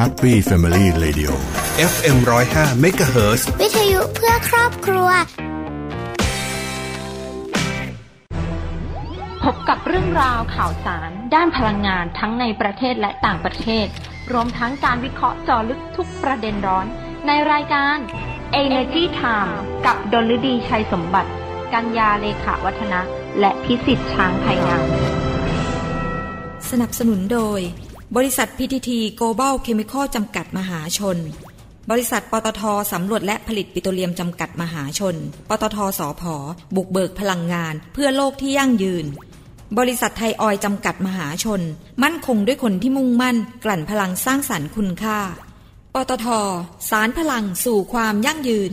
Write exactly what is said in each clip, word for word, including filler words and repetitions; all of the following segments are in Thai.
Happy Family Radio เอฟ เอ็ม หนึ่งศูนย์ห้า เมกะเฮิรตซ์ วิทยุเพื่อครอบครัวพบกับเรื่องราวข่าวสารด้านพลังงานทั้งในประเทศและต่างประเทศรวมทั้งการวิเคราะห์เจาะลึกทุกประเด็นร้อนในรายการ Energy Time กับดลฤดีชัยสมบัติ กันยาเลขาวัฒนะและพิสิทธิ์ช้างไพงามสนับสนุนโดยบริษัท พี ที ที Global Chemical จำกัดมหาชนบริษัทปตท.สำรวจและผลิตปิโตรเลียมจำกัดมหาชนปตท.สผ.บุกเบิกพลังงานเพื่อโลกที่ยั่งยืนบริษัทไทยออยล์จำกัดมหาชนมั่นคงด้วยคนที่มุ่งมั่นกลั่นพลังสร้างสรรค์คุณค่าปตท.สานพลังสู่ความยั่งยืน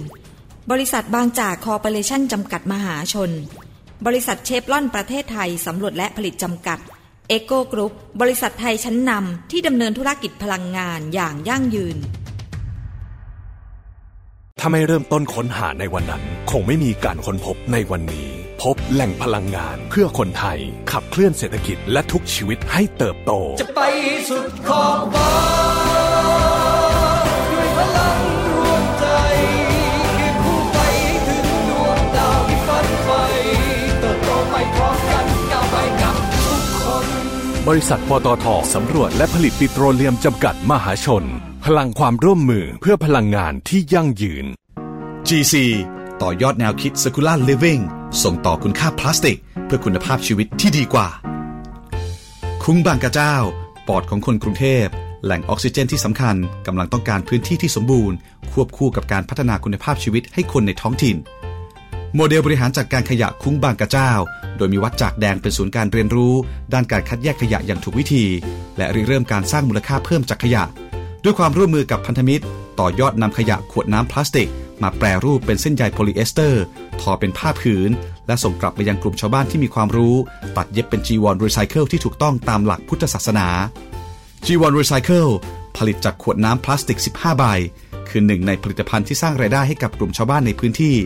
บริษัทบางจากคอร์ปอเรชั่นจำกัดมหาชนบริษัทเชฟรอนประเทศไทยสำรวจและผลิตจำกัดเอโก้กรุ๊ปบริษัทไทยชั้นนำที่ดำเนินธุรกิจพลังงานอย่างยั่งยืนถ้าไม่เริ่มต้นค้นหาในวันนั้นคงไม่มีการค้นพบในวันนี้พบแหล่งพลังงานเพื่อคนไทยขับเคลื่อนเศรษฐกิจและทุกชีวิตให้เติบโตจะไปสุดขอบฟ้าด้วยพลังรวมใจคือผู้ไปถึงดวงดาวที่ฝันใฝ่เติบโตไปพร้อมกันก้าวไปกับทุกคนบริษัทปตท.สำรวจและผลิตปิโตรเลียมจำกัดมหาชนพลังความร่วมมือเพื่อพลังงานที่ยั่งยืน จี ซี ต่อยอดแนวคิด Circular Living ส่งต่อคุณค่าพลาสติกเพื่อคุณภาพชีวิตที่ดีกว่าคุ้งบางกระเจ้าปอดของคนกรุงเทพแหล่งออกซิเจนที่สำคัญกำลังต้องการพื้นที่ที่สมบูรณ์ควบคู่กับการพัฒนาคุณภาพชีวิตให้คนในท้องถิ่นโมเดลบริหารจัดการขยะคุ้งบางกระเจ้าโดยมีวัดจากแดงเป็นศูนย์การเรียนรู้ด้านการคัดแยกขยะอย่างถูกวิธีและริเริ่มการสร้างมูลค่าเพิ่มจากขยะด้วยความร่วมมือกับพันธมิตรต่อยอดนำขยะขวดน้ำพลาสติกมาแปรรูปเป็นเส้นใยโพลีเอสเตอร์ทอเป็นผ้าผืนและส่งกลับไปยังกลุ่มชาวบ้านที่มีความรู้ตัดเย็บเป็นจีวรรีไซเคิลที่ถูกต้องตามหลักพุทธศาสนาจีวรรีไซเคิลผลิตจากขวดน้ำพลาสติกสิบห้าใบคือหนึ่งในผลิตภัณฑ์ที่สร้างรายได้ให้กับกลุ่มชาวบ้านในพื้นที่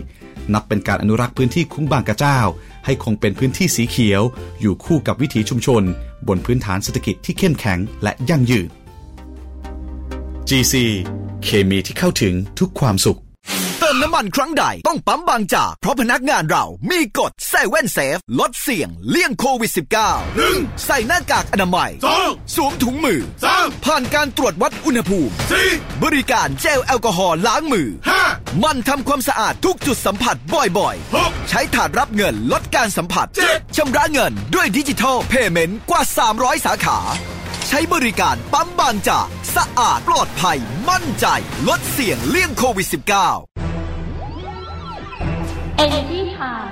นับเป็นการอนุรักษ์พื้นที่คุ้งบางกระเจ้าให้คงเป็นพื้นที่สีเขียวอยู่คู่กับวิถีชุมชนบนพื้นฐานเศรษฐกิจที่เข้มแข็งและยั่งยืนจี ซี เคมีที่เข้าถึงทุกความสุขเติมน้ำมันครั้งใดต้องปั๊มบางจากเพราะพนักงานเรามีกฎ เซเว่น Safe ลดเสี่ยงเลี่ยงโควิด สิบเก้า หนึ่ง ใส่หน้ากากอนามัย สอง สวมถุงมือ สาม ผ่านการตรวจวัดอุณหภูมิ สี่ บริการเจลแอลกอฮอล์ล้างมือ ห้า มันทำความสะอาดทุกจุดสัมผัสบ่อยๆ หก ใช้ถาดรับเงินลดการสัมผัส เจ็ด ชำระเงินด้วย Digital Payment กว่า สามร้อย สาขาใช้บริการปั๊มบางจากสะอาดปลอดภัยมั่นใจลดเสี่ยงเลี่ยงโควิด สิบเก้า Energy Time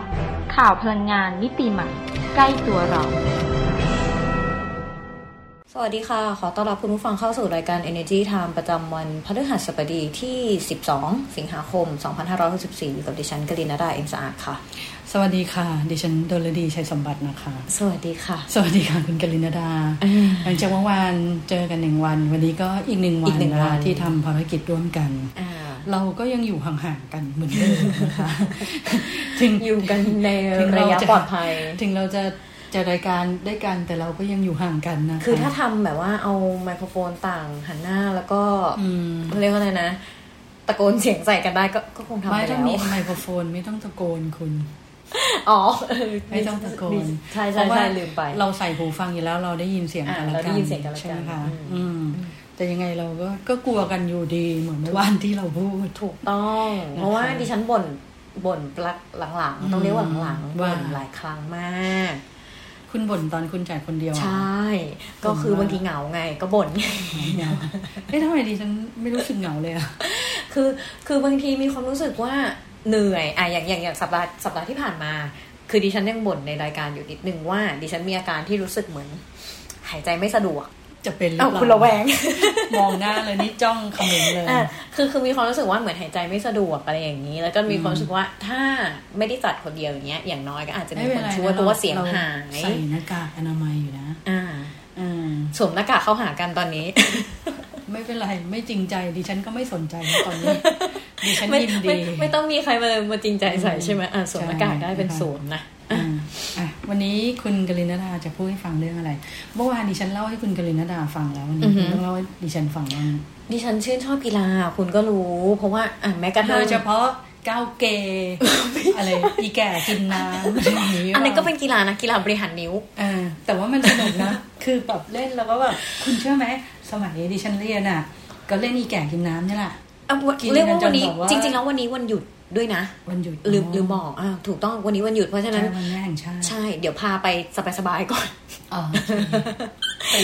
ข่าวพลังงานมิติใหม่ใกล้ตัวเราสวัสดีค่ะขอต้อนรับคุณผู้ฟังเข้าสู่รายการ Energy Time ประจำวันพฤหัสบดีที่สิบสองสิงหาคมสองพันห้าร้อยหกสิบสี่กับดิฉันกลินณดาเอ็มสะอาดค่ะสวัสดีค่ะดิฉันดลฤดีชัยสมบัตินะคะสวัสดีค่ะสวัสดีค่ะคุณกลินณดาหลังจากเมื่อวานเจอกันหนึ่งวันวันนี้ก็อีกหนึ่งวันนะคะที่ทำภารกิจร่วมกันเราก็ยังอยู่ห่างๆกันเหมือนเดิมนะคะถึงอยู่กันในระยะปลอดภัยถึงเราจะจะรายการได้กันแต่เราก็ยังอยู่ห่างกันนะคือถ้าทำแบบว่าเอาไมโครโฟนต่างหันหน้าแล้วก็เรียกว่าอะไรนะตะโกนเสียงใส่กันได้ก็ก็คงทำได้แล้วไม่ต้องมีไมโครโฟนไม่ต้องตะโกนคุณอ๋อไม่ต้องตะโกนใช่ใช่ใช่ลืมไปเราใส่หูฟังอยู่แล้วเราได้ยินเสียงกันแล้วกันใช่ไหมคะแต่ยังไงเราก็ก็กลัวกันอยู่ดีเหมือนเมื่อวานที่เราพูดถูกต้องเพราะว่าดิฉันบ่นบ่นปลักหลังๆต้องเรียกว่าหลังๆบ่นหลายครั้งมากคุณบ่นตอนคุณจ่ายคนเดียวใช่ก็คือบางทีเหงาไงก็บ่นเหงาเอ๊ะทำไมดิฉันไม่รู้สึกเหงาเลยอ่ะคือคือบางทีมีความรู้สึกว่าเหนื่อยอ่ะอย่างอย่างอย่างสัปดาห์สัปดาห์ที่ผ่านมาคือดิฉันยังบ่นในรายการอยู่นิดนึงว่าดิฉันมีอาการที่รู้สึกเหมือนหายใจไม่สะดวกจะเป็นหรือเปล่าคุณระแวงมองหน้าเลยนี่จ้องเขม็งเลยอ่ะคือคือมีความรู้สึกว่าเหมือนหายใจไม่สะดวกอะไรอย่างนี้แล้วก็มีความรู้สึกว่าถ้าไม่ได้จัดคนเดียวอย่างเงี้ยอย่างน้อยก็อาจจะมีคนช่วยเพราะว่าเสียงหายใส่หน้ากากอนามัยอยู่นะอ่าอืมสวมหน้ากากเข้าหากันตอนนี้ไม่เป็นไรไม่จริงใจดิฉันก็ไม่สนใจนะตอนนี้ดิฉันยินดีไม่ต้องมีใครมามาจริงใจใส่ใช่มั้ยอ่ะสวมหน้ากากได้เป็นสวมนะอ่ะ วันนี้คุณกลินดาจะพูดให้ฟังเรื่องอะไรเมื่อวานดิฉันเล่าให้คุณกลินดาฟังแล้ววันนี้ต้องเล่าให้ดิฉันฟังบ้างดิฉันชื่นชอบกีฬาคุณก็รู้เพราะว่าอ่ะแม้กระทั่งโดยเฉพาะก้าวเกย์อะไรอีแก่กินน้ำอะไรอย่างนี้อันนี้ก็เป็นกีฬานะกีฬาบริหารนิ้วอ่าแต่ว่ามันสนุกนะคือแบบเล่นแล้วก็แบบคุณเชื่อไหมสมัยดิฉันเรียนอ่ะก็เล่นอีแก่กินน้ำนี่แหละอ่ะเรียกว่าวันนี้จริงๆแล้ววันนี้วันหยุดด้วยนะวันหยุดลืมลืมบอกอ่าถูกต้องวันนี้วันหยุดเพราะฉะนั้นวันแม่แห่งชาติใช่เดี๋ยวพาไปสบายๆก่อนอ๋อไป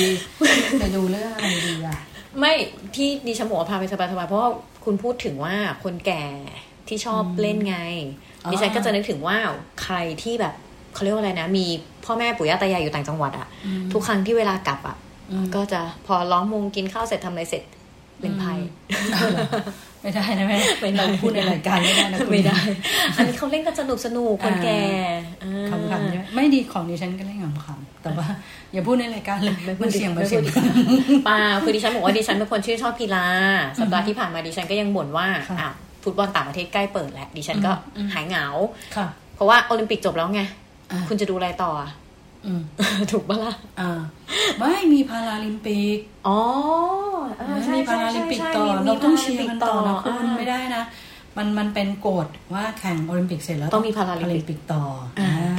ไปดูเรื่องอะไรดีอ่ะไม่ที่ดิฉันบอกว่าพาไปสบายๆเพราะว่าคุณพูดถึงว่าคนแก่ที่ชอบเล่นไงดิฉันก็จะนึกถึงว่าใครที่แบบเขาเรียกว่าอะไรนะมีพ่อแม่ปู่ย่าตายายอยู่ต่างจังหวัดอ่ะทุกครั้งที่เวลากลับอ่ะก็จะพอล้อมวงกินข้าวเสร็จทำอะไรเสร็จเป็นไพ่ไม่ได้นะแม่เราพูดในรายการไม่ได้นะไม่ได้อันนี้เขาเล่นกันสนุกสนุกคนแก่ขำขำใช่ไหมไม่ดีของดิฉันก็เล่นขำขำแต่ว่าอย่าพูดในรายการเลยมันเสี่ยงมันเสี่ยงป่าคือดิฉันบอกว่าดิฉันเป็นคนชื่นชอบกีฬาสัปดาห์ที่ผ่านมาดิฉันก็ยังบ่นว่าอ่ะฟุตบอลต่างประเทศใกล้เปิดแล้วดิฉันก็หายเหงาเพราะว่าโอลิมปิกจบแล้วไงคุณจะดูอะไรต่อถูกปะล่ะไม่มีพาราลิมปิกอ๋อมีพาราลิมปิกต่อเราต้องเชียร์กันต่อนะคุณไม่ได้นะมันมันเป็นกฎว่าแข่งโอลิมปิกเสร็จแล้วต้องมีพาราลิมปิกต่อ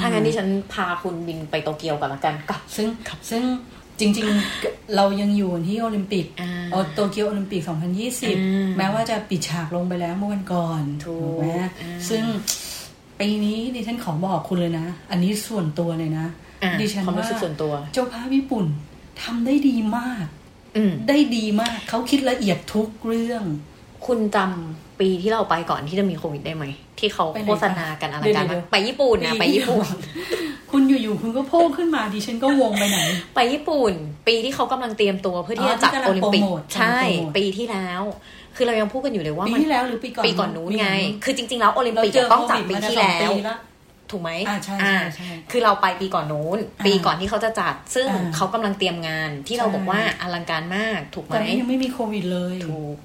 ถ้างั้นดิฉันพาคุณบินไปโตเกียวก่อนละกันกับซึ่งซึ่งจริงๆเรายังอยู่ที่โอลิมปิกโตเกียวโอลิมปิกสองพันยี่สิบแม้ว่าจะปิดฉากลงไปแล้วเมื่อวันก่อนถูกไหมซึ่งปีนี้ดิฉันขอบอกคุณเลยนะอันนี้ส่วนตัวเลยนะดิฉันว่าเจ้าภาพญี่ปุ่นทำได้ดีมากได้ดีมากเขาคิดละเอียดทุกเรื่องคุณจำปีที่เราไปก่อนที่จะมีโควิดได้ไหมที่เขาโฆษณากันอะไรกันไปญี่ปุ่นนะไปญี่ปุ่นคุณอยู่ๆคุณก็โผล่ขึ้นมาดิฉันก็งงไปไหนไปญี่ปุ่นปีที่เขากำลังเตรียมตัวเพื่อที่จะจัดโอลิมปิกใช่ปีที่แล้วคือเรายังพูดกันอยู่เลยว่าปีที่แล้วหรือปีก่อนปีก่อนนู้นไงคือจริงๆแล้วโอลิมปิกต้องจัดปีที่แล้วถูกไหมอ่าใช่ใช่คือเราไปปีก่อนนู้นปีก่อนที่เขาจะจัดซึ่งเขากำลังเตรียมงานที่เราบอกว่าอลังการมากถูกไหมตอนนี้ยังไม่มีโควิดเลยถูก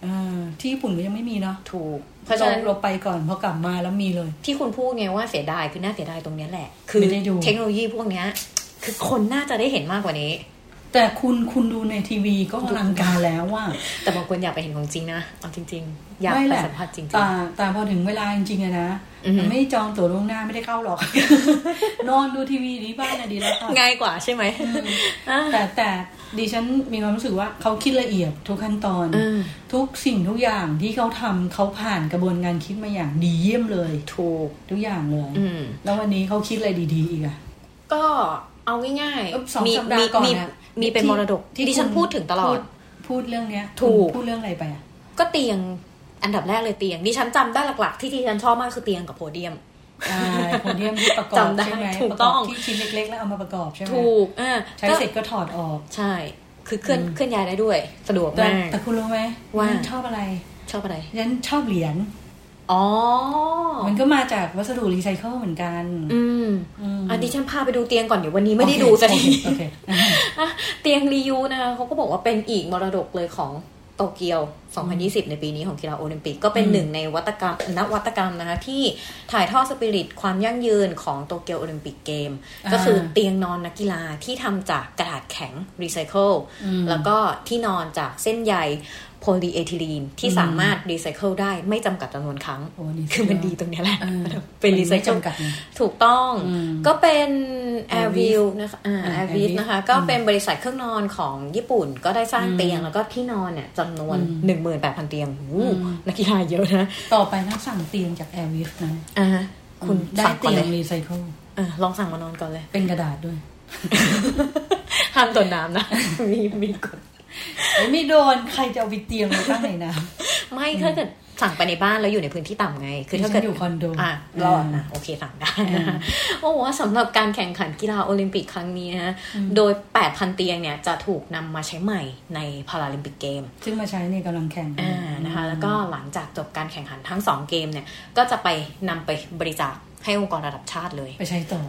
ที่ญี่ปุ่นก็ยังไม่มีเนาะถูกเพราะฉะนั้นเราไปก่อนพอกลับมาแล้วมีเลยที่คุณพูดไงว่าเสียดายคือน่าเสียดายตรงนี้แหละคือเทคโนโลยีพวกนี้คือคนน่าจะได้เห็นมากกว่านี้แต่คุณคุณดูในทีวีก็อลังการแล้วว่าแต่บางคนอยากไปเห็นของจริงนะเอาจริงๆอยากไปสัมผัสจริงๆแต่แต่พอถึงเวลาจริงๆอะนะไม่จองตั๋วล่วงหน้าไม่ได้เข้าหรอกนอนดูทีวีที่บ้านอะดีแล้วค่ะง่ายกว่าใช่ไหมแต่แต่ดิฉันมีความรู้สึกว่าเขาคิดละเอียดทุกขั้นตอนทุกสิ่งทุกอย่างที่เขาทำเขาผ่านกระบวนการคิดมาอย่างดีเยี่ยมเลยถูกทุกอย่างเลยแล้ววันนี้เขาคิดอะไรดีๆอีกอะก็เอาง่ายๆมีมีมีมีเป็นมรดกที่ดิฉันพูดถึงตลอดพูดเรื่องเนี้ยถูกพูดเรื่องอะไรไปอ่ะก็เตียงอันดับแรกเลยเตียงดิฉันจำได้หลักๆที่ดิฉันชอบมากคือเตียงกับโพเดียมอ่าโพเดียมที่ประกอบใช่ไหมถูกต้องที่ชิ้นเล็กๆแล้วเอามาประกอบใช่ไหมถูกอ่าใช้เสร็จก็ถอดออกใช่คือเคลื่อนเคลื่อนย้ายได้ด้วยสะดวกมากแต่คุณรู้ไหมว่าชอบอะไรชอบอะไรดิฉันชอบเหรียญอ๋อมันก็มาจากวัสดุรีไซเคิลเหมือนกันอืมอ่ะดิฉันพาไปดูเตียงก่อนเดี๋ยววันนี้ไม่ได้ดูซะทีโอเคอ่ะเตียงรียูนะคะเขาก็บอกว่าเป็นอีกมรดกเลยของโตเกียวสองพันยี่สิบในปีนี้ของกีฬาโอลิมปิกก็เป็นหนึ่งในวัตกรรมนวัตกรรมนะคะที่ถ่ายทอดสปิริตความยั่งยืนของโตเกียวโอลิมปิกเกมก็คือเตียงนอนนักกีฬาที่ทำจากกระดาษแข็งรีไซเคิลแล้วก็ที่นอนจากเส้นใยโพลีเอทิลีนที่สามารถรีไซเคิลได้ไม่จำกัดจำนวนครั้งคือมันดีตรงนี้แหละเป็นรีไซเคิลถูกต้องก็เป็นแอร์วิวนะคะแอร์วิวนะคะก็เป็นบริษัทเครื่องนอนของญี่ปุ่นก็ได้สร้างเตียงแล้วก็ที่นอนเนี่ยจำนวน หนึ่งหมื่นแปดพัน เตียงนักกีฬาเยอะนะต่อไปต้องสั่งเตียงจากแอร์วิวนะคุณได้เตียงรีไซเคิลลองสั่งมานอนก่อนเลยเป็นกระดาษด้วยห้ามตกน้ำนะมีมีกฎไม่โดนใครจะเอาไปเตียงไว้ข้างในนะไม่ถ้าเกิดสั่งไปในบ้านแล้วอยู่ในพื้นที่ต่ำไงคือถ้าเกิดอยู่คอนโดอ่ะรอดนะโอเคสั่งได้นะโอ้โหสำหรับการแข่งขันกีฬาโอลิมปิกครั้งนี้นะโดย แปดพัน เตียงเนี่ยจะถูกนำมาใช้ใหม่ในพาราลิมปิกเกมซึ่งมาใช้ในกำลังแข่งอ่านะคะแล้วก็หลังจากจบการแข่งขันทั้งสองเกมเนี่ยก็จะไปนำไปบริจาค ให้องค์กรระดับชาติเลยไปใช้ต่อ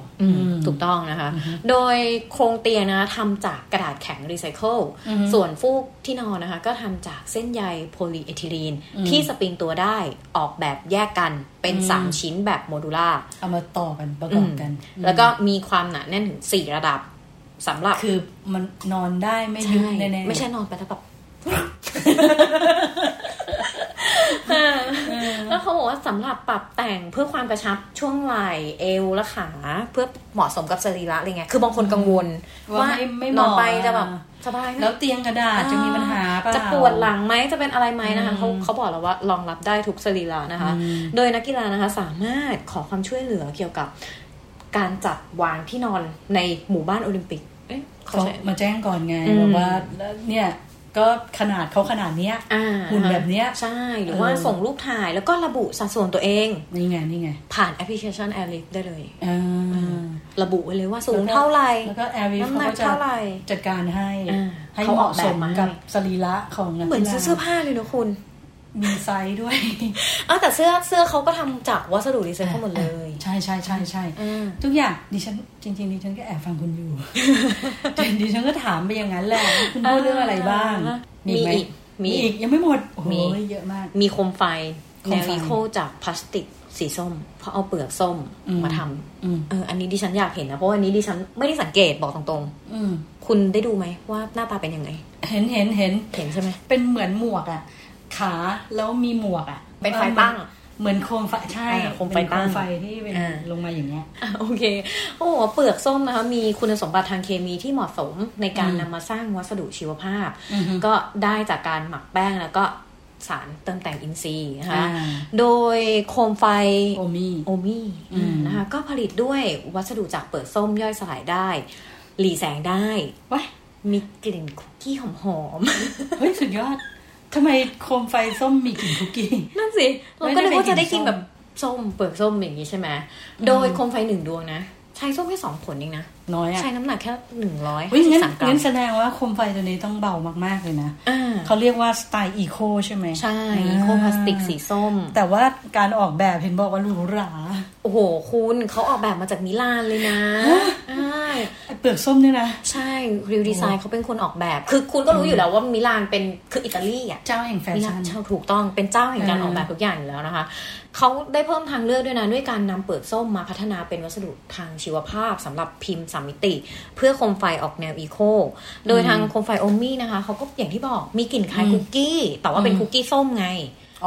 ถูกต้องนะคะโดยโครงเตียงนะทำจากกระดาษแข็งรีไซเคิลส่วนฟูกที่นอนนะคะก็ทำจากเส้นใยโพลีเอทิลีนที่สปริงตัวได้ออกแบบแยกกันเป็นสามชิ้นแบบโมดูล่าเอามาต่อกันประกอบกันแล้วก็มีความหนาแน่นถึงสี่ระดับสำหรับคือมันนอนได้ไม่ยุบแน่ๆไม่ใช่นอนไปแล้วแบบแล้วเขาบอกว่าสำหรับปรับแต่งเพื่อความกระชับช่วงไหล่เอวและขาเพื่อเหมาะสมกับสรีระอะไรเงี้ยคือบางคนกังวลว่านอนไปจะแบบสบายไหมแล้วเตียงกระดาษจะมีปัญหาเปล่าจะปวดหลังไหมจะเป็นอะไรไหมนะคะเขาเขาบอกแล้วว่ารองรับได้ทุกสรีระนะคะโดยนักกีฬานะคะสามารถขอความช่วยเหลือเกี่ยวกับการจัดวางที่นอนในหมู่บ้านโอลิมปิกเขามาแจ้งก่อนไงบอกว่าเนี่ยก็ขนาดเขาขนาดเนี้ยหุ่นแบบเนี้ยใช่หรือว่าส่งรูปถ่ายแล้วก็ระบุสัดส่วนตัวเองนี่ไงนี่ไงผ่านแอปพลิเคชัน Airlift ได้เลยระบุไว้เลยว่าสูงเท่าไหร่แล้วก็ Airlift เขาจะจัดการให้ให้เหมาะสมกับสรีระของนักกีฬาเหมือนเสื้อผ้าเลยนะคุณมีไซส์ด้วยอ้าวแต่เสื้อเสื้อเขาก็ทำจากวัสดุรีไซเคิลหมดเลยใช่ใช่ใช่ใช่ทุกอย่างดิฉันจริงๆดิฉันก็แอบฟังคุณอยู่ ดิฉันก็ถามไปอย่างนั้นแหละคุณพูดเรื่องอะไรบ้างมีอีกมีอีกยังไม่หมดโอ้ยเยอะมากมีโคมไฟแนวรีโคจากพลาสติกสีส้มเพราะเอาเปลือกส้มมาทำเอออันนี้ดิฉันอยากเห็นนะเพราะวันนี้ดิฉันไม่ได้สังเกตบอกตรงๆคุณได้ดูไหมว่าหน้าตาเป็นยังไงเห็นเห็นเห็นเห็นใช่ไหมเป็นเหมือนหมวกอะขาแล้วมีหมวกอ่ะเป็นไฟตั้งเหมือนโคมไฟใช่โคมไฟตั้งไฟที่เป็นลงมาอย่างเงี้ยโอเคโอ้เปลือกส้มนะคะมีคุณสมบัติทางเคมีที่เหมาะสมในการนำมาสร้างวัสดุชีวภาพก็ได้จากการหมักแป้งแล้วก็สารเติมแต่งอินทรีย์นะคะโดยโคมไฟโอมี่โอมี่นะคะก็ผลิตด้วยวัสดุจากเปลือกส้มย่อยสลายได้หลีแสงได้มีกลิ่นคุกกี้หอมๆเฮ้ยสุดยอดทำไมโคมไฟส้มมีกลิ่นคุกกี้นั่นสิเราก็เลยว่าจะได้กินแบบส้มเปลือกส้มอย่างนี้ใช่ไหมโดยโคมไฟหนึ่งดวงนะใช้ส้มแค่สองผลเองนะน้อยอะใช้น้ำหนักแค่หนึ่งร้อยห้าสิบสามกรัมงั้นแสดงว่าโคมไฟตัวนี้ต้องเบามากๆเลยนะเขาเรียกว่าสไตล์อีโคใช่ไหมใช่อีโคพลาสติกสีส้มแต่ว่าการออกแบบเห็นบอกว่าหรูหราโอ้โหคุณเขาออกแบบมาจากมิลานเลยนะเปลือกส้มเนี่ยนะใช่ริวดีไซน์เขาเป็นคนออกแบบคือคุณก็รู้อยู่แล้วว่ามิลานเป็นคืออิตาลีอ่ะเจ้าแห่งแฟชั่นถูกต้องเป็นเจ้าแห่งการออกแบบทุกอย่างอยู่แล้วนะคะเขาได้เพิ่มทางเลือกด้วยนะด้วยการนำเปลือกส้มมาพัฒนาเป็นวัสดุทางชีวภาพสำหรับพิมพ์สามมิติเพื่อโคมไฟออกแนวอีโคโดยทางโคมไฟโอมี่นะคะเขาก็อย่างที่บอกมีกลิ่นคล้ายคุกกี้แต่ว่าเป็นคุกกี้ส้มไง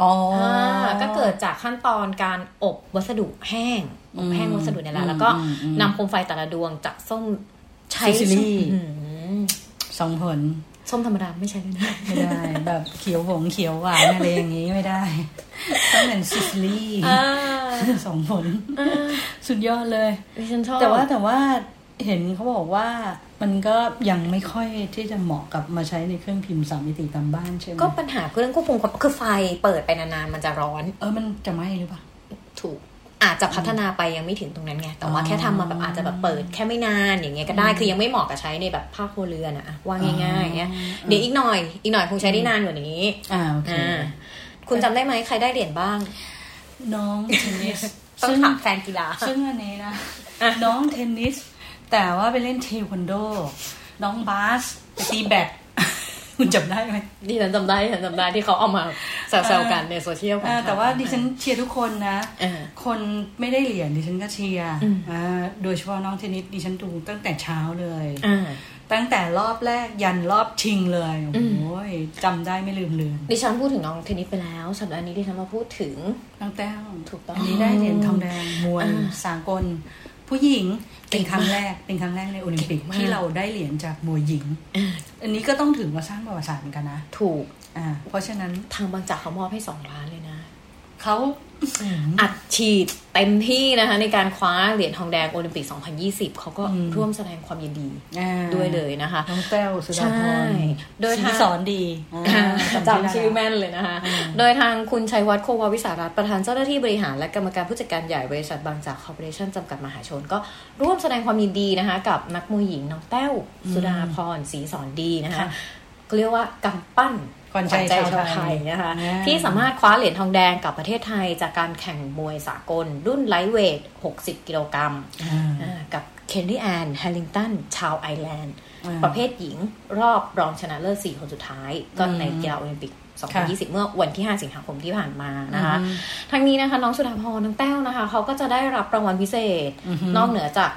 อ๋อก็เกิดจากขั้นตอนการอบวัสดุแห้งอบแห้งวัสดุเนี่ยแหละแล้วก็นำโคมไฟแต่ละดวงจากส้มใช้ซิลี่สองผลส้มธรรมดาไม่ใช่เลยนะไม่ได้แบบเขียวหวงเขียวหวานอะไรอย่างนี้ไม่ได้ต้องเป็นซิลี่สองผลสุดยอดเลยแต่ว่าแต่ว่าเห็นเขาบอกว่ามันก็ยังไม่ค่อยที่จะเหมาะกับมาใช้ในเครื่องพิมพ์สามมิติตามบ้านใช่ไหมก็ปัญหาเรื่องควบคุมคือไฟเปิดไปนานๆมันจะร้อนเออมันจะไหม้หรือเปล่าถูกอาจจะพัฒนาไปยังไม่ถึงตรงนั้นไงแต่ว่าแค่ทำมาแบบอาจจะแบบเปิดแค่ไม่นานอย่างเงี้ยก็ได้คือยังไม่เหมาะกับใช้ในแบบภาคครัวเรือนอะว่าง่ายๆเงี้ยเดี๋ยวอีกหน่อยอีกหน่อยคงใช้ได้นานกว่านี้อ่าโอเคคุณจำได้ไหมใครได้เหรียญบ้างน้องเทนนิสต้องถามแฟนกีฬาซึ่งอันนี้นะน้องเทนนิสแต่ว่าไปเล่นเทควันโดน้องบาสไปตีแบดคุณจำได้ไหมดิฉันจำได้ฉันจำได้ที่เขาเอามาแซวๆกันในโซเชียลแต่ว่าดิฉันเชียร์ทุกคนนะคนไม่ได้เหรียญดิฉันก็เชียร์โดยเฉพาะน้องเทนนิสดิฉันดูตั้งแต่เช้าเลยตั้งแต่รอบแรกยันรอบชิงเลยโอ้ยจำได้ไม่ลืมเลือนดิฉันพูดถึงน้องเทนนิสไปแล้วสัปดาห์นี้ดิฉันมาพูดถึงน้องแต้วถูกต้องนี้ได้เหรียญทองแดงมวยสากลผู้หญิงเป็นครั้งแรกเป็นครั้งแรกในโอลิมปิกที่เราได้เหรียญจากมวยหญิงอันนี้ก็ต้องถือว่าสร้างประวัติศาสตร์เหมือนกันนะถูกอ่าเพราะฉะนั้นทางบางจากเขามอบให้สองล้านเลยนะเขาอัดฉีดเต็มที่นะคะในการคว้าเหรียญทองแดงโอลิมปิกสองพันยี่สิบเขาก็ร่วมแสดงความยินดีด้วยเลยนะคะน้องแต้วสุดาพรโดยทางสอนดีจำชื่อแม่นเลยนะคะโดยทางคุณชัยวัฒน์โควาวิสารัตน์ประธานเจ้าหน้าที่บริหารและกรรมการผู้จัดการใหญ่บริษัทบางจากคอร์ปอเรชั่นจำกัดมหาชนก็ร่วมแสดงความยินดีนะคะกับนักมวยหญิงน้องแต้วสุดาพรศรีสอนดีนะคะเรียกว่ากำปั้น ขวัญใจชาวไทยนะคะที่สามารถคว้าเหรียญทองแดงกับประเทศไทยจากการแข่งมวยสากลรุ่นไลท์เวทหกสิบกิโลกรัมกับเคนนี่แอนแฮลิงตันชาวไอร์แลนด์ประเภทหญิงรอบรองชนะเลิศสี่คนสุดท้ายก็ในกีฬาโอลิมปิกสองพันยี่สิบเมื่อวันที่ห้าสิงหาคมที่ผ่านมานะคะทั้งนี้นะคะน้องสุดาพรน้องแต้วนะคะเขาก็จะได้รับรางวัลพิเศษนอกเหนือจาก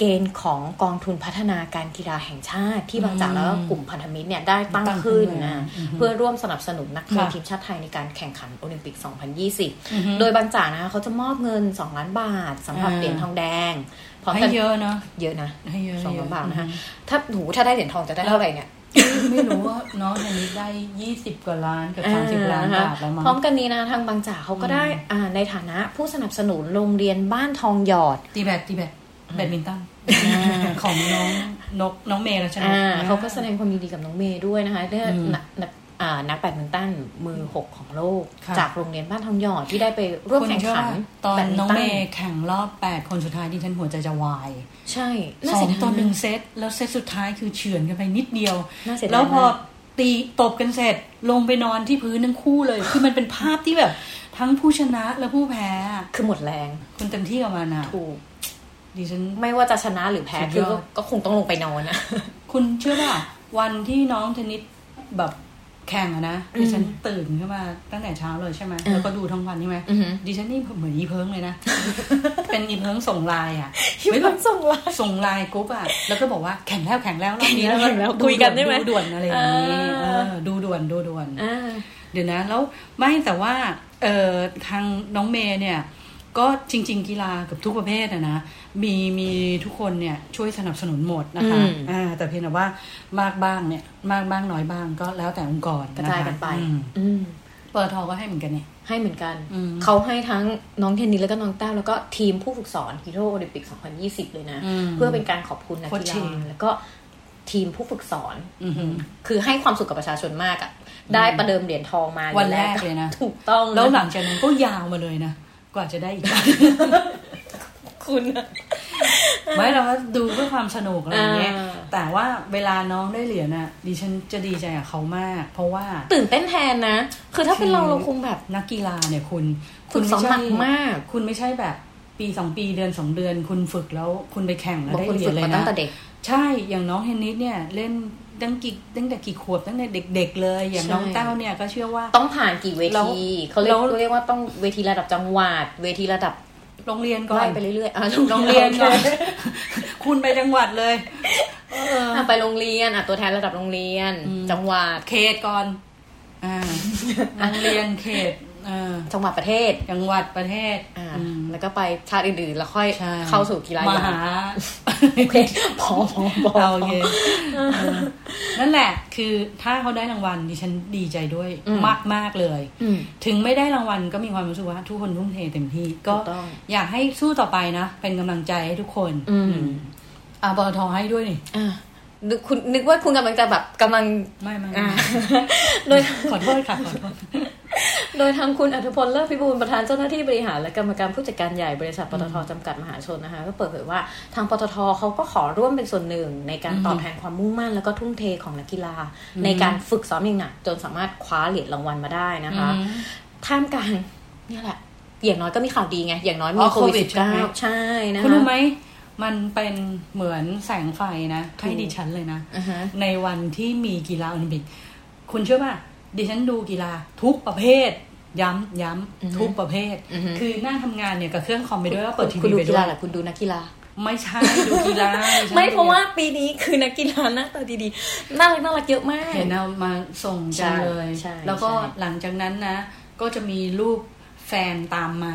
เกณฑ์ของกองทุนพัฒนาการกีฬาแห่งชาติที่บางจากแล้วกลุ่มพันธมิตรเนี่ยได้ตั้งขึ้นนะเพื่อร่วมสนับสนุนนักมวยทีมชาติไทยในการแข่งขันโอลิมปิกสองพันยี่สิบโดยบางจากนะคะเขาจะมอบเงินสองล้านบาทสำหรับเหรียญทองแดงให้เยอะเนาะเยอะนะสองล้านบาทนะคะถ้าหนูถ้าได้เหรียญทองจะได้เท่าไหร่เนี่ยไม่รู้ว่าน้องอันนี้ได้ยี่สิบกว่าล้านกับสามสิบล้านบาทแล้วมั้งพร้อมกันนี้นะทางบางจากเขาก็ได้ในฐานะผู้สนับสนุนโรงเรียนบ้านทองหยอดตีแบดตีแบดแบดมินตันของน้องนกน้องเมย์แล้วใช่ไหมเขาก็แสดงความยินดีกับน้องเมย์ด้วยนะคะเรื่องนักแบดมินตันมือหกของโลกจากโรงเรียนบ้านทองหยอดที่ได้ไปร่วมแข่งขันตอนน้องเมย์แข่งรอบแปดคนสุดท้ายดิฉันหัวใจจะวายใช่สองต่อหนึ่งเซตแล้วเซตสุดท้ายคือเฉือนกันไปนิดเดียวแล้วพอตีตบกันเสร็จลงไปนอนที่พื้นทั้งคู่เลยคือมันเป็นภาพที่แบบทั้งผู้ชนะและผู้แพ้คือหมดแรงคุณเต็มที่กับมันอ่ะถูกดิฉันไม่ว่าจะชนะหรือแพ้คือก็คงต้องลงไปนอนนะคุณเชื่อป่ะวันที่น้องเทนนิสแบบแข่งอะนะดิฉันตื่นขึ้นมาตั้งแต่เช้าเลยใช่ไหมแล้วก็ดูทั้งวันใช่ไหมดิฉันนี่เหมือนอีเพิงเลยนะ เป็นอีเพิงส่งไลน์อะไม่ต้องส่งไลน์ส่งไลน์กรุ๊ปอะแล้วก็บอกว่าแข่งแล้วแข่งแล้วรอบนี้แล้วคุยกันได้ไหมดูด่วนอะไรอย่างนี้ดูด่วนดูด่วนเดี๋ยวนะแล้วไม่แต่ว่าเออทางน้องเมย์เนี่ยก็จริงๆกีฬากับทุกประเภทอะนะมีมีทุกคนเนี่ยช่วยสนับสนุนหมดนะคะอ่าแต่เพียงแต่ว่ามากบ้างเนี่ยมากบ้างน้อยบ้างก็แล้วแต่องค์กรกระจายกันไปอืมปตท.ก็ให้เหมือนกันเนี่ยให้เหมือนกันเขาให้ทั้งน้องเทนนิสแล้วก็น้องแต้วแล้วก็ทีมผู้ฝึกสอนฮีโร่โอลิมปิกสองพันยี่สิบเลยนะเพื่อเป็นการขอบคุณนักกีฬาแล้วก็ทีมผู้ฝึกสอนคือให้ความสุขกับประชาชนมากอ่ะได้ประเดิมเหรียญทองมาวันแรกเลยนะถูกต้องแล้วหลังจากนั้นก็ยาวมาเลยนะกว่าจะได้อีกคุณไม่เราดูเพื่อความสนุกอะไรอย่างเงี้ยแต่ว่าเวลาน้องได้เหรียญอะดิฉันจะดีใจกับเขามากเพราะว่าตื่นเต้นแทนนะคือถ้าเป็นเราเราคงแบบนักกีฬาเนี่ยคุณคุณสมัครมากคุณไม่ใช่แบบปีสองปีเดือนสองเดือนคุณฝึกแล้วคุณไปแข่งแล้วได้เหรียญเลยนะตั้งแต่เด็กใช่อย่างน้องเทนนิสเนี่ยเล่นตั้งกี่ตั้งแต่กี่ขวบตั้งแต่เด็กๆเลยอย่างน้องเต้าเนี่ยก็เชื่อว่าต้องผ่านกี่เวทีเขาเรียกว่าต้องเวทีระดับจังหวัดเวทีระดับโรงเรียนก่อนไปเรื่อยๆอ่ะโรงเรียนก่อนคุณไปจังหวัดเลยเออไปโรงเรียนอ่ะตัวแทนระดับโรงเรียนจังหวัดเขตก่อนอ่าโรงเรียนเขตอ่าจังหวัดประเทศจังหวัดประเทศอ่าแล้วก็ไปชาติอื่นๆแล้วค่อยเข้าสู่กีฬาอย่างมหาโอเคพอๆๆเอาโอเคนั่นแหละคือถ้าเขาได้รางวัลดิฉันดีใจด้วยมากๆเลยถึงไม่ได้รางวัลก็มีความรู้สึกว่าทุกคนทุ่มเทเต็มที่ก็อยากให้สู้ต่อไปนะเป็นกำลังใจให้ทุกคนอืมอ่ะปตท.ให้ด้วยนี่อ่าคุณนึกว่าคุณกำลังจะแบบกำลังไม่ๆโดยขอโทษค่ะขอโทษโดยทางคุณอัธพล เลิศพิบูลประธานเจ้าหน้าที่บริหารและกรรมการผู้จัดการใหญ่บริษัทปตท.จำกัดมหาชนนะคะก็เปิดเผยว่าทางปตท.เขาก็ขอร่วมเป็นส่วนหนึ่งในการตอบแทนความมุ่งมั่นและก็ทุ่มเทของนักกีฬาในการฝึกซ้อมอย่างหนักจนสามารถคว้าเหรียญรางวัลมาได้นะคะท่ามกลางนี่แหละอย่างน้อยก็มีข่าวดีไงอย่างน้อยมีโควิดสิบเก้าใช่นะคะคุณรู้ไหมมันเป็นเหมือนแสงไฟนะให้ดิฉันเลยนะในวันที่มีกีฬาโอลิมปิกคุณเชื่อป่ะดิฉันดูกีฬาทุกประเภทย้ำย้ำทุกประเภทคือนั่งทำงานเนี่ยกับเครื่องคอมไปด้วยแล้วเปิดทีวีไปด้วยคุณดูนักกีฬาไม่ใช่ดูกีฬาไม่เพราะว่าปีนี้คือนักกีฬาหน้าตาดีๆน่ารักน่ารักเยอะมากเห็นเอามาส่งจังเลยแล้วก็หลังจากนั้นนะก็จะมีรูปแฟนตามมา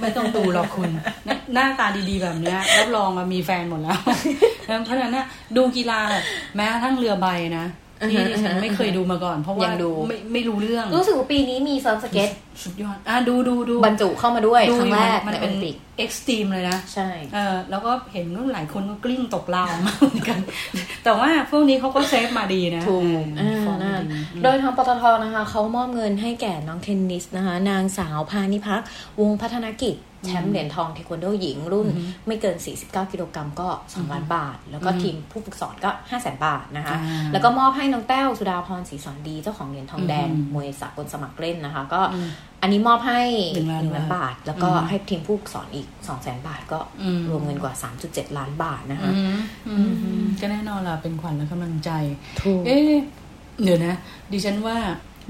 ไม่ต้องดูหรอกคุณหน้าตาดีๆแบบเนี้ยรับรองว่ามีแฟนหมดแล้วเพราะฉะนั้นนะดูกีฬาแม้ทั้งเรือใบนะที่ดิฉันไม่เคยดูมาก่อนเพราะว่าไม่ไม่รู้เรื่องรู้สึกว่าปีนี้มีซัมสเก็ตสุดยอดอ่ะดูดูดูบรรจุเข้ามาด้วยครั้งแรกมันเป็นเอ็กซ์ตรีมเลยนะใช่เออแล้วก็เห็นว่าหลายคนก็กลิ้งตกราวมากเหมือนกันแต่ว่าพวกนี้เขาก็เซฟมาดีนะถูก โดยทางปตท.นะคะเขามอบเงินให้แก่น้องเทนนิสนะคะนางสาวพานิพักวงพัฒนกิจแชมป์เหรียญทองเทควันโดหญิงรุ่นไม่เกินสี่สิบเก้ากิโลกรัมก็ สองล้าน บาทแล้วก็ทีมผู้ฝึกสอนก็ ห้าแสน บาทนะคะแล้วก็มอบให้น้องแต้วสุดาพรศรีสอนดีเจ้าของเหรียญทองแดงมวยสากลสมัครเล่นนะคะก็อันนี้มอบให้ หนึ่งล้าน บาทแล้วก็ให้ทีมผู้ฝึกสอนอีก สองแสน บาทก็รวมเงินกว่า สามจุดเจ็ด ล้านบาทนะคะก็แน่นอนล่ะเป็นขวัญและกำลังใจเอ๊ะเดี๋ยวนะดิฉันว่า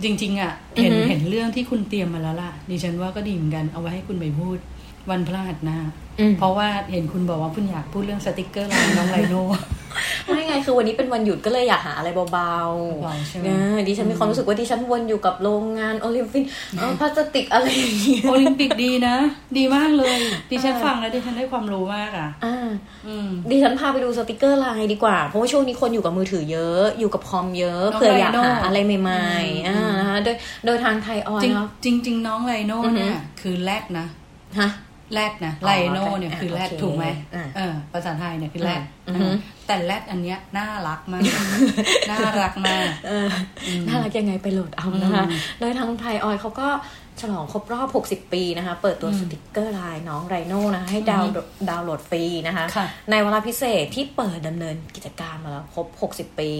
จริงๆอ่ะเห็นเห็นเรื่องที่คุณเตรียมมาแล้วล่ะดิฉันว่าก็ดีเหมือนกันเอาไว้ให้คุณไปพูดวันพฤหัสหน้าเพราะว่าเห็นคุณบอกว่าคุณอยากพูดเรื่องสติ๊กเกอร์ของน้องไรโน่ไม่ไงคือวันนี้เป็นวันหยุดก็เลยอยากหาอะไรเบาๆนะดิฉันมีความรู้สึกว่าดิฉันวนอยู่กับโรงงานโอลิมปิกพลาสติกอะไรอย่างเงี้ยโอลิมปิกดีนะดีมากเลยดิฉันฟังแล้วดิฉันได้ความรู้มากอ่ะดิฉันพาไปดูสติ๊กเกอร์ลายดีกว่าเพราะว่าช่วงนี้คนอยู่กับมือถือเยอะอยู่กับคอมเยอะเผื่ออยากหาอะไรใหม่ๆอ่านะคะโดยโดยทางไทยออยเนาะจริงๆน้องไรโน่เนี่ยคือแรกนะฮะแรดนะไลโน่เนี่ยคือแรดถูกไหมเออภาษาไทยเนี่ยคือแรดแต่แรดอันเนี้ยน่ารักมากน่ารักมากน่ารักยังไงไปโหลดเอานะคะโดยทางไทยออยเขาก็ฉลองครบรอบหกสิบปีนะคะเปิดตัวสติ๊กเกอร์ลายน้องไรโน่นะคะให้ดาวดาวน์โหลดฟรีนะคะในเวลาพิเศษที่เปิดดำเนินกิจการมาแล้วครบหกสิบปี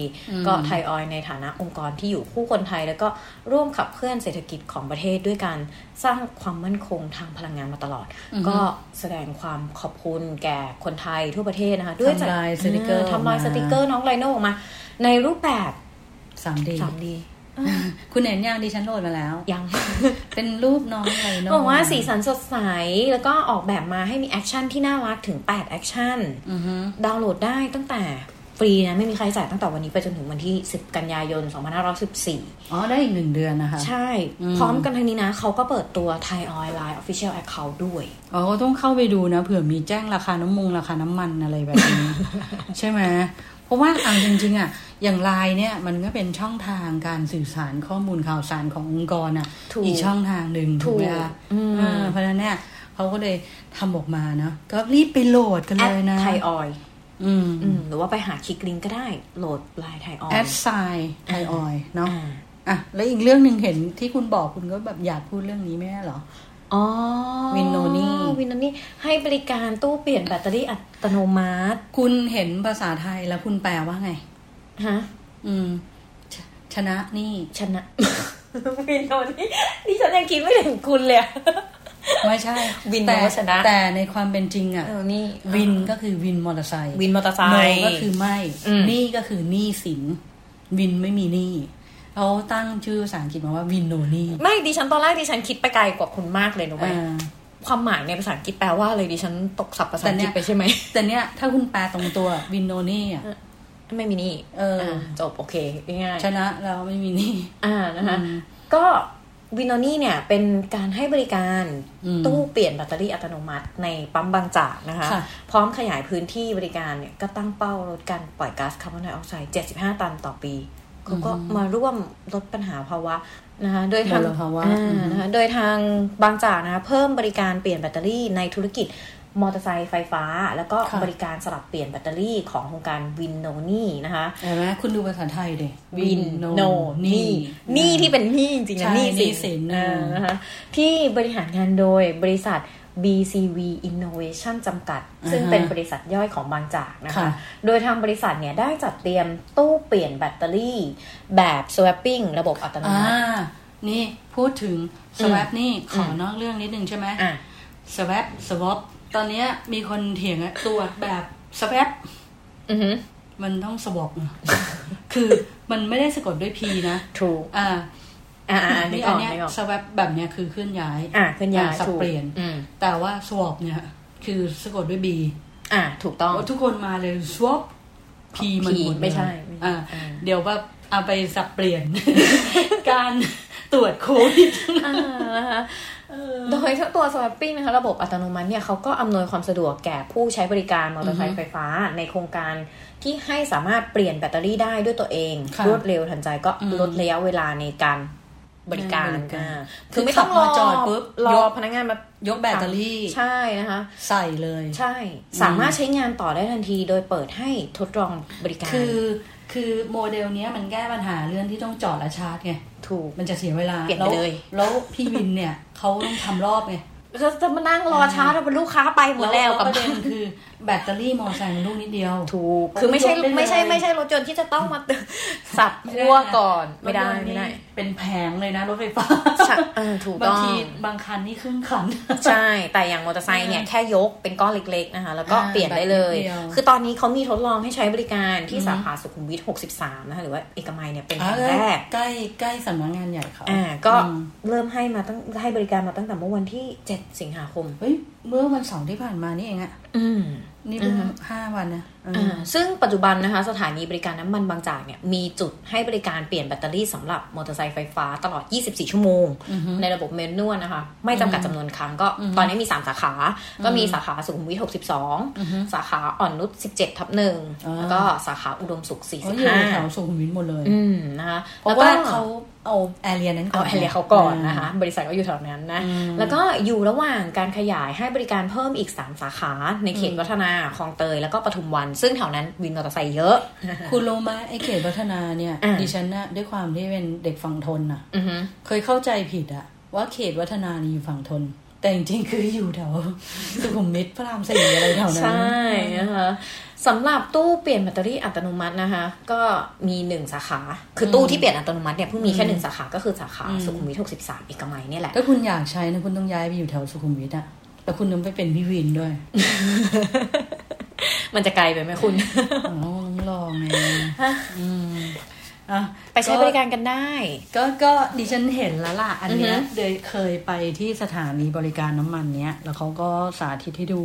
ก็ไทยออยในฐานะองค์กรที่อยู่คู่คนไทยแล้วก็ร่วมขับเคลื่อนเศรษฐกิจของประเทศด้วยการสร้างความมั่นคงทางพลังงานมาตลอดก็แสดงความขอบคุณแก่คนไทยทั่วประเทศนะคะด้วยจากทำลายสติ๊กเกอร์ทำลายสติ๊กเกอร์น้องไรโน่ออกมาในรูปแบบ สามดี สามดีคุณเห็นยังดิฉันโหลดมาแล้วยัง เป็นรูปน้องไรโน่บอกว่าสีสันสดใสแล้วก็ออกแบบมาให้มีแอคชั่นที่น่ารักถึงแปดแอคชั่นดาวน์โหลดได้ตั้งแต่ฟรีนะไม่มีใครจ่ายตั้งแต่วันนี้ไปจนถึงวันที่สิบกันยายนสองพันห้าร้อยสิบสี่อ๋อได้อีกหนึ่งเดือนนะคะใช่พร้อมกันทั้งนี้นะเขาก็เปิดตัว Thai Oil Line Official Account ด้วยอ๋อต้องเข้าไปดูนะเผื่อมีแจ้งราคาน้ำมันราคาน้ำมันอะไรแบบนี้ ใช่ไหมเพราะว่าเอาจริงๆอ่ะอย่างไลน์เนี่ยมันก็เป็นช่องทางการสื่อสารข้อมูลข่าวสารขององค์กรอ่ะอีกช่องทางหนึ่งถูกไหมคะเพราะฉะนั้นเนี่ยเขาก็เลยทำออกมาเนาะก็รีบไปโหลดกันเลยนะแอปไทยออยหรือว่าไปหาคลิกลิงก์ก็ได้โหลดไลน์ไทยออยแอปไซน์ไทยออยเนาะอ่ะแล้วอีกเรื่องนึงเห็นที่คุณบอกคุณก็แบบอยากพูดเรื่องนี้ไม่ได้หรออ๋อวินโนนี่วินโนนี่ให้บริการตู้เปลี่ยนแบตเตอรี่อัตโนมัติคุณเห็นภาษาไทยแล้วคุณแปลว่าไงฮะอืมช, ชนะนี่ชนะ วินโนนี่นี่ฉันยังคิดไม่ถึงคุณเลยไม่ใช่วินแต่ชนะแต่ในความเป็นจริงอ่ะนี่วินก็คือวินมอเตอร์ไซค์วินมอเตอร์ไซค์ก็คือไม่นี่ก็คือหนี้สินวินไม่มีหนี้เขาตั้งชื่อภาษาอังกฤษมาว่าวินโนนี่ไม่ดิฉันตอนแรกดิฉันคิดไปไกลกว่าคุณมากเลยนะเว้ยความหมายในภาษาอังกฤษแปลว่าอะไรดิฉันตกศัพท์ภาษาอังกฤษไปใช่ไหมแต่เนี้ยถ้าคุณแปลตรงตัววินโนนี่อ่ะไม่มีนี่เออจบโอเคง่ายชนะแล้วไม่มีนี่อ่านะคะก็วินโนนี่เนี่ยเป็นการให้บริการตู้เปลี่ยนแบตเตอรี่อัตโนมัติในปั๊มบางจากนะคะพร้อมขยายพื้นที่บริการเนี่ยก็ตั้งเป้าลดการปล่อยก๊าซคาร์บอนไดออกไซด์เจ็ดสิบห้าตันต่อปีเขาก็มาร่วมลดปัญหาภาวะนะคะโดยทางนะคะโดยทางบางจากนะคะเพิ่มบริการเปลี่ยนแบตเตอรี่ในธุรกิจมอเตอร์ไซค์ไฟฟ้าแล้วก็บริการสลับเปลี่ยนแบตเตอรี่ของโครงการวินโนนี่นะคะเห็นไหมคุณดูภาษาไทยดิวินโนนี่นี่ที่เป็นนี่จริงๆนะนี่สินนะคะที่บริหารงานโดยบริษัทบี ซี วี Innovation จำกัด uh-huh. ซึ่งเป็นบริษัทย่อยของบางจากนะคะ uh-huh. โดยทางบริษัทเนี่ยได้จัดเตรียมตู้เปลี่ยนแบตเตอรี่แบบ swapping ระบบอัตโนมัตินี่พูดถึง swap นี่ขอนอกเรื่องนิดนึงใช่ไหม uh-huh. swap swap ตอนนี้มีคนเถียงตัวแบบ swap uh-huh. มันต้อง swap คือมันไม่ได้สะกดด้วย P นะถูกอ่าอ่าอันนี้สวับแบบเนี้ยคือเคลื่อนย้ายอ่าเคลื่อนย้ายสับเปลี่ยนแต่ว่า swap เนี่ยคือสะกดด้วย B อ่าถูกต้องทุกคนมาเลย swap P มันหมดไม่ใช่อ่าเดี๋ยวว่าเอาไปสับเปลี่ยนการตรวจโควิดโดยตัว swapping นะคะระบบอัตโนมัติเนี่ยเขาก็อำนวยความสะดวกแก่ผู้ใช้บริการมอเตอร์ไซค์ไฟฟ้าในโครงการที่ให้สามารถเปลี่ยนแบตเตอรี่ได้ด้วยตัวเองรวดเร็วทันใจก็ลดระยะเวลาในการบริการคือไม่ต้องรอจอดปุ๊บรอพนักงานมายกแบตเตอรี่ใช่นะคะใส่เลยใช่สามารถใช้งานต่อได้ทันทีโดยเปิดให้ทดลองบริการคือ คือโมเดลเนี้ยมันแก้ปัญหาเรื่องที่ต้องจอดและชาร์จไงถูกมันจะเสียเวลาแล้วแล้วพี่วินเนี่ยเขาต้องทำรอบไงแล้วจะมานั่งรอชาร์จแล้วเป็นลูกค้าไปหมดแล้วกับประเด็นคือแบตเตอรี่มอเตอร์ไซค์มันลูกนิดเดียวถูกคือไม่ใช่ไม่ใช่ไม่ใช่รถยนต์ที่จะต้องมาสับขั้วก่อนไม่ได้ไม่ได้เป็นแผงเลยนะรถไฟฟ้าถูกต้องบางทีบางคันนี่ครึ่งคันใช่แต่อย่างมอเตอร์ไซค์เนี่ยแค่ยกเป็นก้อนเล็กๆนะคะแล้วก็เปลี่ยนได้เลยคือตอนนี้เขามีทดลองให้ใช้บริการที่สาขาสุขุมวิทหกสิบสามนะคะหรือว่าเอกมัยเนี่ยเป็นแห่งแรกใกล้ใกล้สำนักงานใหญ่เขาอ่าก็เริ่มให้มาตั้งให้บริการมาตั้งแต่เมื่อวันที่เจ็ดสิงหาคมเฮ้ยเมื่อวันเสาร์ที่ผ่านมานี่เองอะอืมนี่เพิ่งห้าวันนะอ่าซึ่งปัจจุบันนะคะสถานีบริการน้ำมันบางจากเนี่ยมีจุดให้บริการเปลี่ยนแบตเตอรี่สำหรับมอเตอร์ไซค์ไฟฟ้าตลอดยี่สิบสี่ชั่วโมงในระบบเมนนวลนะคะไม่จำกัดจำนวนครั้งก็ตอนนี้มีสามสาขาก็มีสาขาสุขุมวิทหกสิบสองสาขาอ่อนนุช สิบเจ็ดทับหนึ่ง แล้วก็สาขาอุดมสุขสี่สิบห้าอยู่แถวสุขุมวิทหมดเลยอืมนะคะเพราะว่าเขาเอาแอเรียนั้นก่อนเอาแอเรียเขาก่อนนะคะบริษัทก็อยู่แถวนั้นนะแล้วก็อยู่ระหว่างการขยายให้บริการเพิ่มอีกสามสาขาในเขตวัฒนาคลองเตยแล้วก็ปทุมวันซึ่งแถวนั้นวินมอเตอร์ไซค์เยอะคุณโลมาไอเขตวัฒนาเนี่ยดิฉันนะด้วยความที่เป็นเด็กฝั่งทนน่ะเคยเข้าใจผิดอะว่าเขตวัฒนานี่อยู่ฝั่งทนแต่จริงๆคืออยู่แถวสุขุมวิทพระรามสี่อะไรแถวนั้นใช่นะคะสำหรับตู้เปลี่ยนแบตเตอรี่อัตโนมัตินะคะก็มีหนึ่งสาขาคือตู้ที่เปลี่ยนอัตโนมัติเนี่ยเพิ่งมีแค่หนึ่งสาขาก็คือสาขาสุขุมวิทหกสิบสามเอกมัยเนี่ยแหละถ้าคุณอยากใช้นะคุณต้องย้ายไปอยู่แถวสุขุมวิทอะแต่คุณต้องไปเป็นพี่วินด้วย มันจะไกลไปไหมคุณอ๋อลองไงอืมอ่ะไปใช้บริการกันได้ก็ก็ดิฉันเห็นแล้วล่ะอันเนี้ยโดยเคยไปที่สถานีบริการน้ำมันเนี้ยแล้วเขาก็สาธิตให้ดู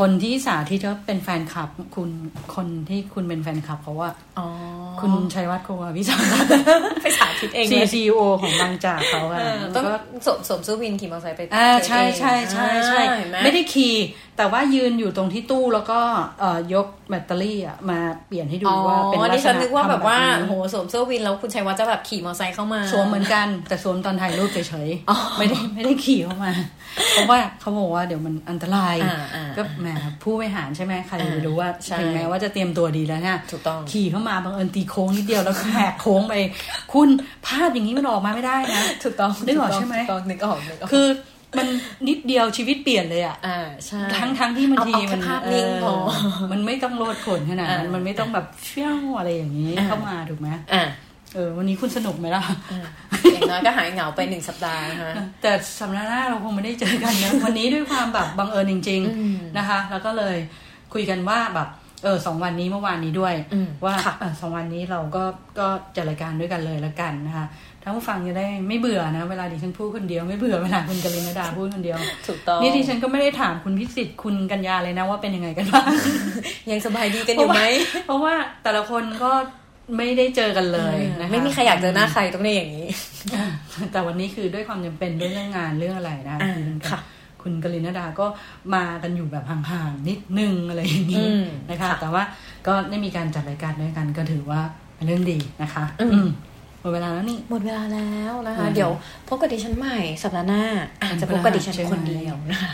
คนที่สาธิตก็เป็นแฟนคลับคุณคนที่คุณเป็นแฟนคลับเขาว่าอ๋อคุณชัยวัฒน์โควาวิสาไปสาธิตเองเลย ซี อี โอ ของบางจากเขาอ่ะต้องสมสมซูวินขี่มอเตอร์ไซค์ไปอ่าใช่ใช่ใช่ใช่ไม่ได้ขี่แต่ว่ายืนอยู่ตรงที่ตู้แล้วก็ยกแบตเตอรี่อ่ะมาเปลี่ยนให้ดูว่าเป็นลักษณะอ๋อนี่ฉันนึกว่าแบบว่าโหสวมเสื้อวินแล้วคุณชัยวัฒน์จะแบบขี่มอเตอร์ไซค์เข้ามาสวมเหมือนกันแต่สวมตอนถ่ายรูปเฉยๆไม่ได้ไม่ได้ขี่เข้ามาเพราะว่าเขาบอกว่าเดี๋ยวมันอันตรายก็แหมผู้บริหารใช่ไหมใครจะรู้ว่าถึงแม้ว่าจะเตรียมตัวดีแล้วเนี่ยขี่เข้ามาบังเอิญตีโค้งนิดเดียวแล้วแหกโค้งไปคุณภาพอย่างนี้มันออกมาไม่ได้นะถูกต้องนึกออกใช่ไหมนึกออกนึกออกคือมันนิดเดียวชีวิตเปลี่ยนเลยอ่ะอ่าใช่ทั้งๆที่บางทีมันภาพนิ่งพอมันไม่ต้องโลดโผนขนาดนั้นมันไม่ต้องแบบเฟี้ยวอะไรอย่างนี้เข้ามาถูกมั้ยอ่าเออวันนี้คุณสนุกมั้ยล่ะอย่างน้อยก็หายเหงาไปหนึ่งสัปดาห์นะคะแต่สัปดาห์หน้าเราคงไม่ได้เจอกันนะวันนี้ด้วยความแบบบังเอิญจริงๆนะคะแล้วก็เลยคุยกันว่าแบบเออสองวันนี้เมื่อวานนี้ด้วยว่าเออสองวันนี้เราก็ก็จัดรายการด้วยกันเลยละกันนะคะถ้าผู้ฟังจะได้ไม่เบื่อนะเวลาดิฉันพูดคนเดียวไม่เบื่อเวลาคุณกัลยาดาพูดคนเดียวถูกต้องนี่ดิฉันก็ไม่ได้ถามคุณพิสิทธิ์คุณกัญญาเลยนะว่าเป็นยังไงกันบ้าง ยังสบายดีกันอยู่ไหมเพราะว่าแต่ละคนก็ไม่ได้เจอกันเลยนะไม่มีใครอยากเจอหน้าใครตรงนี้อย่างนี้ แต่วันนี้คือด้วยความจำเป็นด้วยเรื่องงานเรื่องอะไรนะค่ะคุณกัลยาดาก็มากันอยู่แบบห่างๆนิดนึงอะไรอย่างนี้นะคะแต่ว่าก็ได้มีการจัดรายการด้วยกันก็ถือว่าเป็นเรื่องดีนะคะหมดเวลาแล้วนี่หมดเวลาแล้วนะคะเดี๋ยวพบกับดิฉันใหม่สัปดาห์หน้าอาจจะพบกับดิฉันคนเดียวนะคะ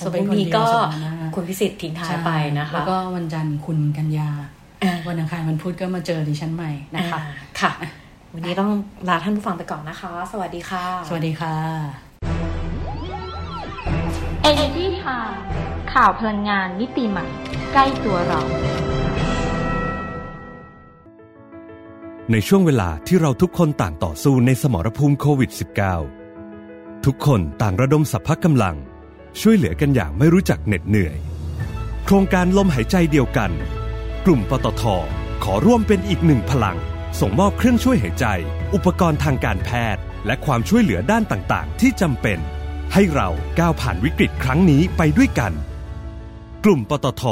ส่วนวันนี้ก็คุณพิสิทธิ์ทิ้งท้ายไปนะคะแล้วก็วันจันทร์คุณกันยาวันอังคารวันพุธก็มาเจอดิฉันใหม่นะคะค่ะวันนี้ต้องลาท่านผู้ฟังไปก่อนนะคะสวัสดีค่ะสวัสดีค่ะEnergy Time ข่าวพลังงานมิติใหม่ใกล้ตัวเราในช่วงเวลาที่เราทุกคนต่างต่อสู้ในสมรภูมิโควิด สิบเก้า ทุกคนต่างระดมสรรพกำลังช่วยเหลือกันอย่างไม่รู้จักเหน็ดเหนื่อยโครงการลมหายใจเดียวกันกลุ่มปตท.ขอร่วมเป็นอีกหนึ่งพลังส่งมอบเครื่องช่วยหายใจอุปกรณ์ทางการแพทย์และความช่วยเหลือด้านต่างๆที่จำเป็นให้เราก้าวผ่านวิกฤตครั้งนี้ไปด้วยกันกลุ่มปตท.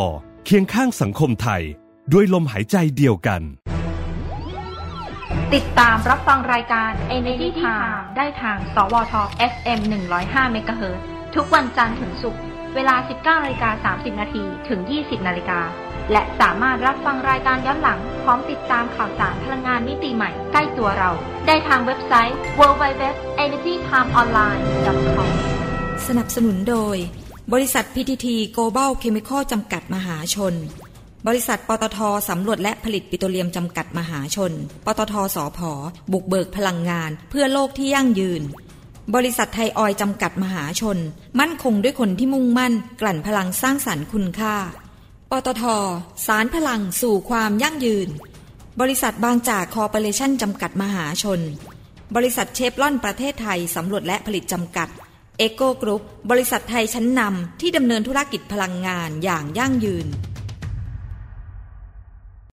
เคียงข้างสังคมไทยด้วยลมหายใจเดียวกันติดตามรับฟังรายการ Energy Time ได้ทางสวท เอฟ เอ็ม หนึ่งร้อยห้า เมกะเฮิรตซ์ ทุกวันจันทร์ถึงศุกร์เวลา สิบเก้านาฬิกาสามสิบนาที ถึง ยี่สิบนาฬิกาและสามารถรับฟังรายการย้อนหลังพร้อมติดตามข่าวสารพลังงานมิติใหม่ใกล้ตัวเราได้ทางเว็บไซต์ ดับเบิลยู ดับเบิลยู ดับเบิลยู ดอท เอเนอร์จีไทม์ออนไลน์ ดอท คอม สนับสนุนโดยบริษัท พี ที ที Global Chemical จำกัดมหาชน บริษัทปตท.สำรวจและผลิตปิโตรเลียมจำกัดมหาชนปตท.สผ.บุกเบิกพลังงานเพื่อโลกที่ยั่งยืนบริษัทไทยออยล์จำกัดมหาชนมั่นคงด้วยคนที่มุ่งมั่นกลั่นพลังสร้างสรรค์คุณค่าปตท.สานพลังสู่ความยั่งยืนบริษัทบางจากคอร์ปอเรชั่นจำกัดมหาชนบริษัทเชฟรอนประเทศไทยสำรวจและผลิตจำกัดเอโก้กรุ๊ปบริษัทไทยชั้นนำที่ดำเนินธุรกิจพลังงานอย่างยั่งยืน